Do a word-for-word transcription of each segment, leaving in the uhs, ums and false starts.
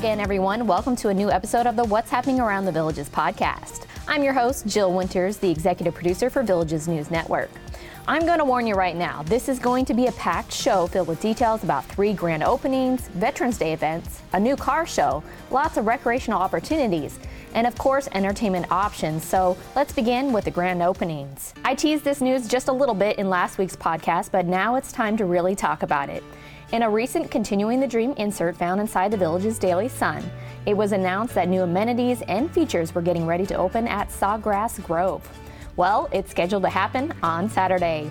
again, everyone. Welcome to a new episode of the What's Happening Around the Villages podcast. I'm your host, Jill Winters, the executive producer for Villages News Network. I'm going to warn you right now, this is going to be a packed show filled with details about three grand openings, Veterans Day events, a new car show, lots of recreational opportunities, and of course, entertainment options. So let's begin with the grand openings. I teased this news just a little bit in last week's podcast, but now it's time to really talk about it. In a recent Continuing the Dream insert found inside the Villages Daily Sun, it was announced that new amenities and features were getting ready to open at Sawgrass Grove. Well, it's scheduled to happen on Saturday.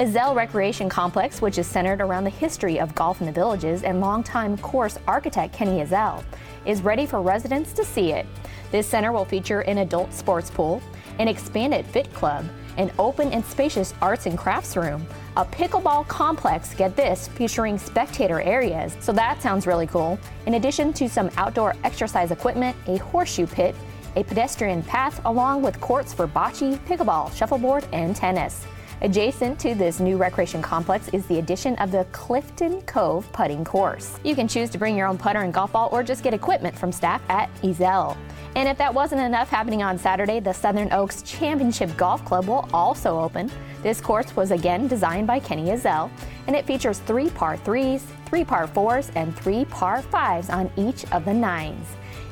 Ezell Recreation Complex, which is centered around the history of golf in the Villages and longtime course architect Kenny Ezell, is ready for residents to see it. This center will feature an adult sports pool, an expanded fit club, an open and spacious arts and crafts room, a pickleball complex, get this, featuring spectator areas, so that sounds really cool, in addition to some outdoor exercise equipment, a horseshoe pit, a pedestrian path, along with courts for bocce, pickleball, shuffleboard, and tennis. Adjacent to this new recreation complex is the addition of the Clifton Cove putting course. You can choose to bring your own putter and golf ball or just get equipment from staff at Ezell. And if that wasn't enough happening on Saturday, the Southern Oaks Championship Golf Club will also open. This course was again designed by Kenny Ezell, and it features three par threes, three par fours, and three par fives on each of the nines.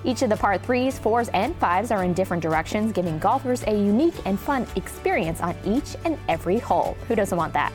Each of the par threes, fours, and fives are in different directions, giving golfers a unique and fun experience on each and every hole. Who doesn't want that?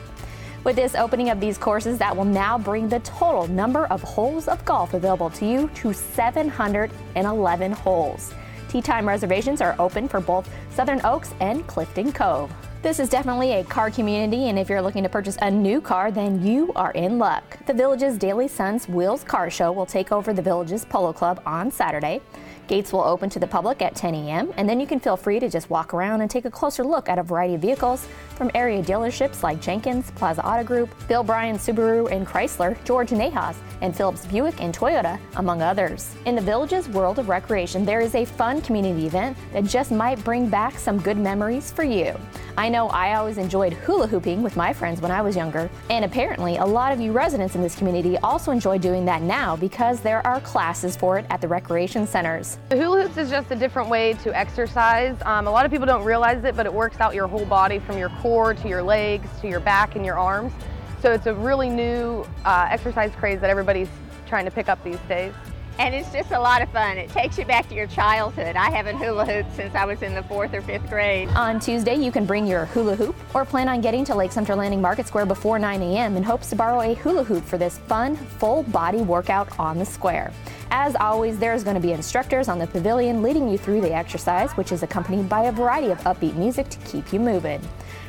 With this opening of these courses, that will now bring the total number of holes of golf available to you to seven hundred eleven holes. Tee time reservations are open for both Southern Oaks and Clifton Cove. This is definitely a car community, and if you're looking to purchase a new car, then you are in luck. The Villages Daily Sun's Wheels Car Show will take over the Villages Polo Club on Saturday. Gates will open to the public at ten a.m., and then you can feel free to just walk around and take a closer look at a variety of vehicles from area dealerships like Jenkins, Plaza Auto Group, Bill Bryan Subaru and Chrysler, George Nehaus, and Phillips Buick and Toyota, among others. In the Villages World of Recreation, there is a fun community event that just might bring back some good memories for you. I know I always enjoyed hula hooping with my friends when I was younger, and apparently a lot of you residents in this community also enjoy doing that now because there are classes for it at the recreation centers. The hula hoops is just a different way to exercise. Um, a lot of people don't realize it, but it works out your whole body from your core to your legs to your back and your arms. So it's a really new uh, exercise craze that everybody's trying to pick up these days. And it's just a lot of fun. It takes you back to your childhood. I haven't hula hooped since I was in the fourth or fifth grade. On Tuesday, you can bring your hula hoop or plan on getting to Lake Sumter Landing Market Square before nine a.m. in hopes to borrow a hula hoop for this fun, full-body workout on the square. As always, there's going to be instructors on the pavilion leading you through the exercise, which is accompanied by a variety of upbeat music to keep you moving.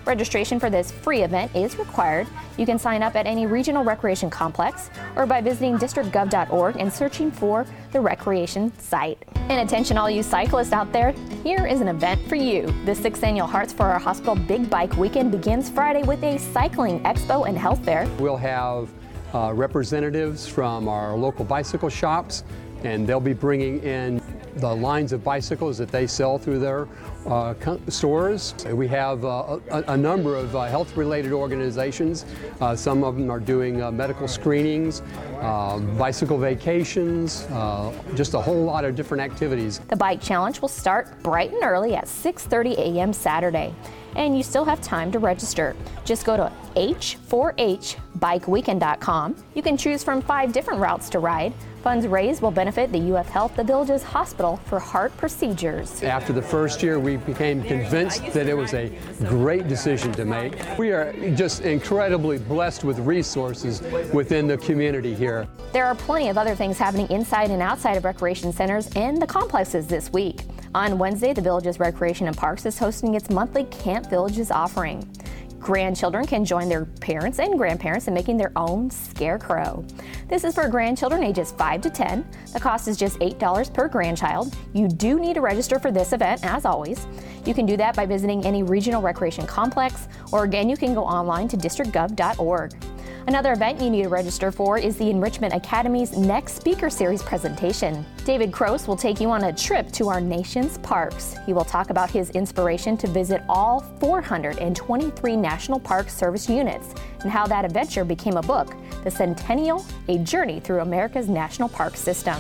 Registration for this free event is required. You can sign up at any regional recreation complex or by visiting district gov dot org and searching for the recreation site. And attention all you cyclists out there, here is an event for you. The sixth annual Hearts for Our Hospital Big Bike Weekend begins Friday with a cycling expo and health fair. We'll have uh, representatives from our local bicycle shops, and they'll be bringing in the lines of bicycles that they sell through their uh, stores. We have uh, a, a number of uh, health-related organizations. Uh, some of them are doing uh, medical screenings, uh, bicycle vacations, uh, just a whole lot of different activities. The Bike Challenge will start bright and early at six thirty a.m. Saturday, and you still have time to register. Just go to h four h bike weekend dot com. You can choose from five different routes to ride. Funds raised will benefit the U F Health, the Villages Hospital for heart procedures. After the first year, we became convinced that it was a great decision to make. We are just incredibly blessed with resources within the community here. There are plenty of other things happening inside and outside of recreation centers and the complexes this week. On Wednesday, the Villages Recreation and Parks is hosting its monthly Camp Villages offering. Grandchildren can join their parents and grandparents in making their own scarecrow. This is for grandchildren ages five to ten. The cost is just eight dollars per grandchild. You do need to register for this event, as always. You can do that by visiting any regional recreation complex, or again, you can go online to district gov dot org. Another event you need to register for is the Enrichment Academy's Next Speaker Series presentation. David Kroos will take you on a trip to our nation's parks. He will talk about his inspiration to visit all four hundred twenty-three National Park Service units and how that adventure became a book, The Centennial: A Journey Through America's National Park System.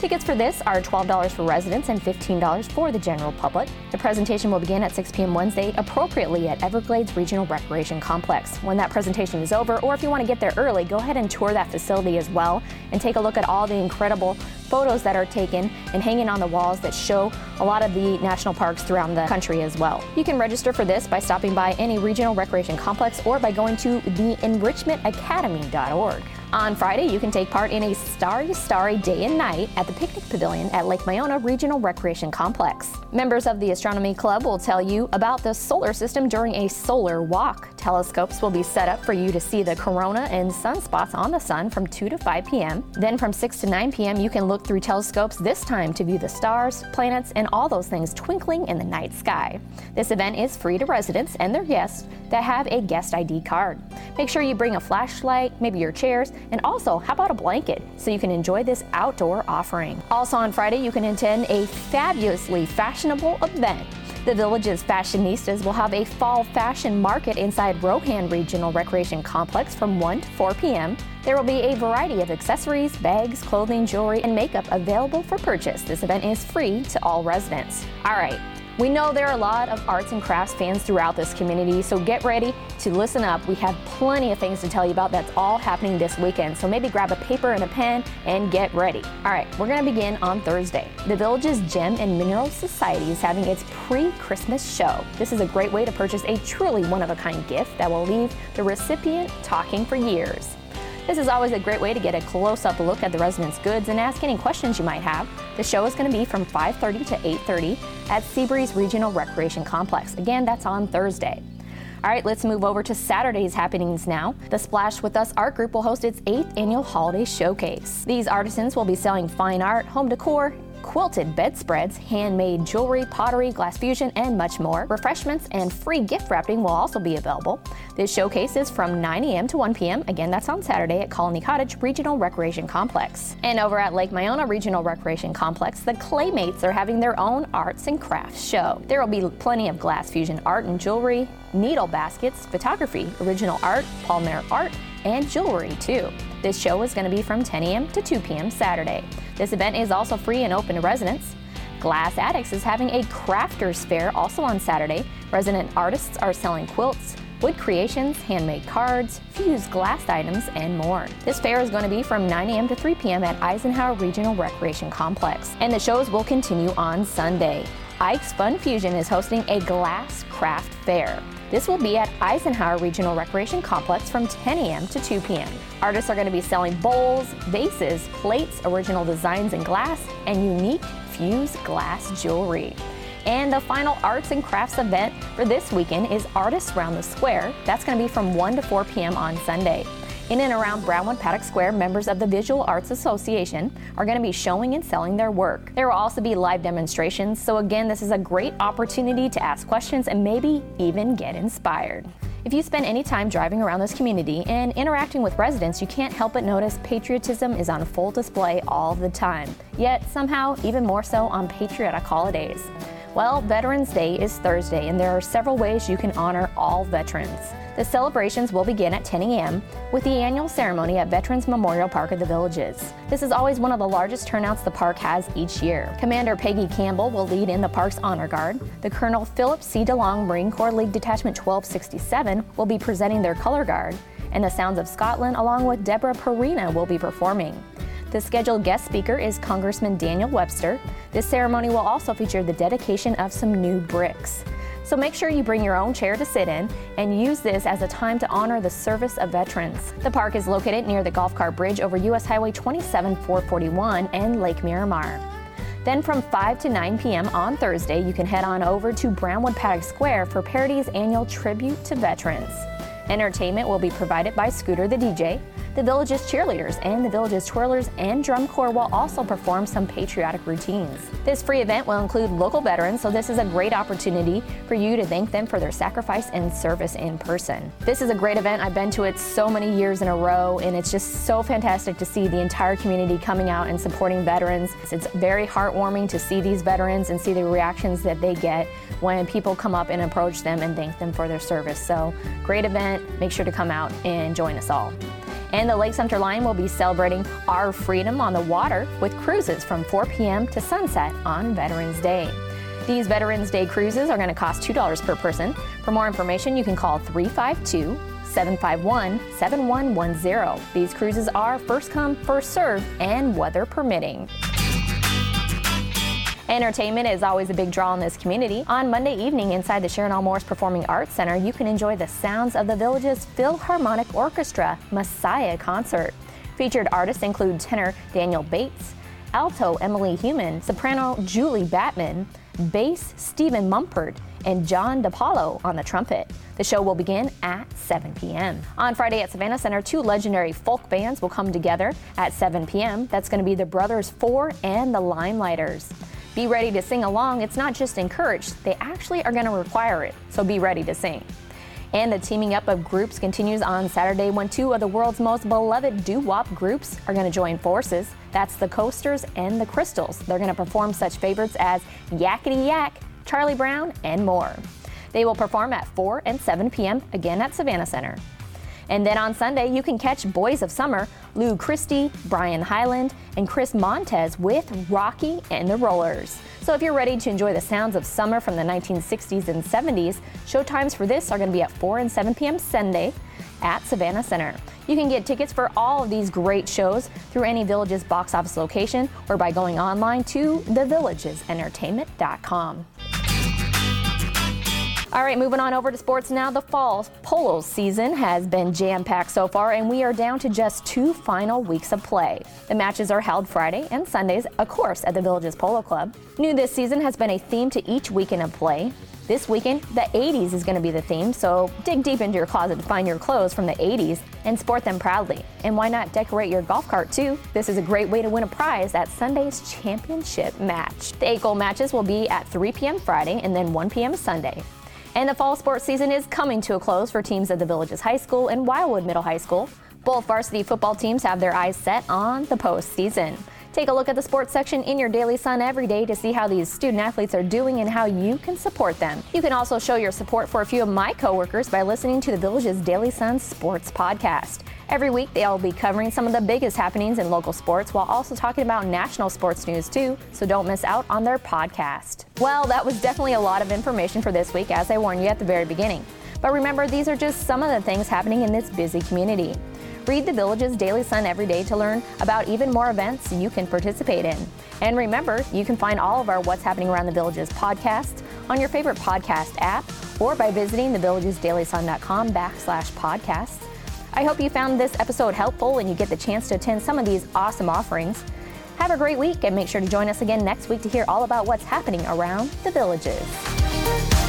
Tickets for this are twelve dollars for residents and fifteen dollars for the general public. The presentation will begin at six p.m. Wednesday, appropriately at Everglades Regional Recreation Complex. When that presentation is over, or if you want to get there early, go ahead and tour that facility as well and take a look at all the incredible photos that are taken and hanging on the walls that show a lot of the national parks throughout the country as well. You can register for this by stopping by any regional recreation complex or by going to the enrichment academy dot org. On Friday, you can take part in a starry, starry day and night at the Picnic Pavilion at Lake Miona Regional Recreation Complex. Members of the Astronomy Club will tell you about the solar system during a solar walk. Telescopes will be set up for you to see the corona and sunspots on the sun from two to five p.m. Then from six to nine p.m., you can look through telescopes, this time to view the stars, planets, and all those things twinkling in the night sky. This event is free to residents and their guests that have a guest I D card. Make sure you bring a flashlight, maybe your chairs, and also, how about a blanket, so you can enjoy this outdoor offering. Also on Friday, you can attend a fabulously fashionable event. The Villages Fashionistas will have a fall fashion market inside Rohan Regional Recreation Complex from one to four p.m. There will be a variety of accessories, bags, clothing, jewelry, and makeup available for purchase. This event is free to all residents. All right. We know there are a lot of arts and crafts fans throughout this community, so get ready to listen up. We have plenty of things to tell you about that's all happening this weekend, so maybe grab a paper and a pen and get ready. All right, we're going to begin on Thursday. The Villages Gem and Mineral Society is having its pre-Christmas show. This is a great way to purchase a truly one-of-a-kind gift that will leave the recipient talking for years. This is always a great way to get a close-up look at the residents' goods and ask any questions you might have. The show is going to be from five thirty to eight thirty at Seabreeze Regional Recreation Complex. Again, that's on Thursday. All right, let's move over to Saturday's happenings now. The Splash With Us Art Group will host its eighth annual holiday showcase. These artisans will be selling fine art, home decor, quilted bedspreads, handmade jewelry, pottery, glass fusion, and much more. Refreshments and free gift wrapping will also be available. This showcase is from nine a.m. to one p.m. Again, that's on Saturday at Colony Cottage Regional Recreation Complex. And over at Lake Miona Regional Recreation Complex, the Claymates are having their own arts and crafts show. There will be plenty of glass fusion art and jewelry, needle baskets, photography, original art, palmar art, and jewelry too. This show is going to be from ten a.m. to two p.m. Saturday. This event is also free and open to residents. Glass Addicts is having a crafters fair also on Saturday. Resident artists are selling quilts, wood creations, handmade cards, fused glass items, and more. This fair is going to be from nine a.m. to three p.m. at Eisenhower Regional Recreation Complex. And the shows will continue on Sunday. Ike's Fun Fusion is hosting a glass craft fair. This will be at Eisenhower Regional Recreation Complex from ten a.m. to two p.m. Artists are going to be selling bowls, vases, plates, original designs in glass, and unique fused glass jewelry. And the final arts and crafts event for this weekend is Artists Round the Square. That's going to be from one to four p.m. on Sunday. In and around Brownwood Paddock Square, members of the Visual Arts Association are going to be showing and selling their work. There will also be live demonstrations, so again, this is a great opportunity to ask questions and maybe even get inspired. If you spend any time driving around this community and interacting with residents, you can't help but notice patriotism is on full display all the time, yet somehow even more so on patriotic holidays. Well, Veterans Day is Thursday, and there are several ways you can honor all veterans. The celebrations will begin at ten a.m. with the annual ceremony at Veterans Memorial Park of the Villages. This is always one of the largest turnouts the park has each year. Commander Peggy Campbell will lead in the park's honor guard. The Colonel Philip C. DeLong Marine Corps League Detachment twelve sixty-seven will be presenting their color guard, and the Sounds of Scotland along with Deborah Perina will be performing. The scheduled guest speaker is Congressman Daniel Webster. This ceremony will also feature the dedication of some new bricks. So make sure you bring your own chair to sit in and use this as a time to honor the service of veterans. The park is located near the golf cart bridge over U S Highway twenty-seven four forty-one and Lake Miramar. Then from five to nine p.m. on Thursday, you can head on over to Brownwood Paddock Square for Parody's annual tribute to veterans. Entertainment will be provided by Scooter the D J. The Villages cheerleaders and the Villages twirlers and drum corps will also perform some patriotic routines. This free event will include local veterans, so this is a great opportunity for you to thank them for their sacrifice and service in person. This is a great event. I've been to it so many years in a row, and it's just so fantastic to see the entire community coming out and supporting veterans. It's very heartwarming to see these veterans and see the reactions that they get when people come up and approach them and thank them for their service. So, great event. Make sure to come out and join us all. And the Lake Sumter Line will be celebrating our freedom on the water with cruises from four p.m. to sunset on Veterans Day. These Veterans Day cruises are going to cost two dollars per person. For more information, you can call three five two, seven five one, seven one one zero. These cruises are first come, first served, and weather permitting. Entertainment is always a big draw in this community. On Monday evening inside the Sharon L. Morris Performing Arts Center, you can enjoy the sounds of the Villages Philharmonic Orchestra Messiah Concert. Featured artists include tenor Daniel Bates, alto Emily Heumann, soprano Julie Batman, bass Stephen Mumford, and John DiPaolo on the trumpet. The show will begin at seven p.m. On Friday at Savannah Center, two legendary folk bands will come together at seven p.m. That's going to be the Brothers Four and the Limelighters. Be ready to sing along. It's not just encouraged, they actually are going to require it, so be ready to sing. And the teaming up of groups continues on Saturday when two of the world's most beloved doo-wop groups are going to join forces. That's the Coasters and the Crystals. They're going to perform such favorites as Yakety Yak, Charlie Brown, and more. They will perform at four and seven p.m. again at Savannah Center. And then on Sunday, you can catch Boys of Summer, Lou Christie, Brian Hyland, and Chris Montez with Rocky and the Rollers. So if you're ready to enjoy the sounds of summer from the nineteen sixties and seventies, show times for this are going to be at four and seven p.m. Sunday at Savannah Center. You can get tickets for all of these great shows through any Villages box office location or by going online to the villages entertainment dot com. All right, moving on over to sports now. The fall polo season has been jam-packed so far, and we are down to just two final weeks of play. The matches are held Friday and Sundays, of course, at the Villages Polo Club. New this season has been a theme to each weekend of play. This weekend, the eighties is going to be the theme, so dig deep into your closet to find your clothes from the eighties and sport them proudly. And why not decorate your golf cart, too? This is a great way to win a prize at Sunday's championship match. The eight-goal matches will be at three p.m. Friday and then one p.m. Sunday. And the fall sports season is coming to a close for teams at the Villages High School and Wildwood Middle High School. Both varsity football teams have their eyes set on the postseason. Take a look at the sports section in your Daily Sun every day to see how these student athletes are doing and how you can support them. You can also show your support for a few of my coworkers by listening to the Villages Daily Sun Sports Podcast. Every week, they'll be covering some of the biggest happenings in local sports while also talking about national sports news, too, so don't miss out on their podcast. Well, that was definitely a lot of information for this week, as I warned you at the very beginning. But remember, these are just some of the things happening in this busy community. Read the Villages Daily Sun every day to learn about even more events you can participate in. And remember, you can find all of our What's Happening Around the Villages podcast on your favorite podcast app or by visiting thevillagesdailysun.com backslash podcasts. I hope you found this episode helpful and you get the chance to attend some of these awesome offerings. Have a great week and make sure to join us again next week to hear all about what's happening around the Villages.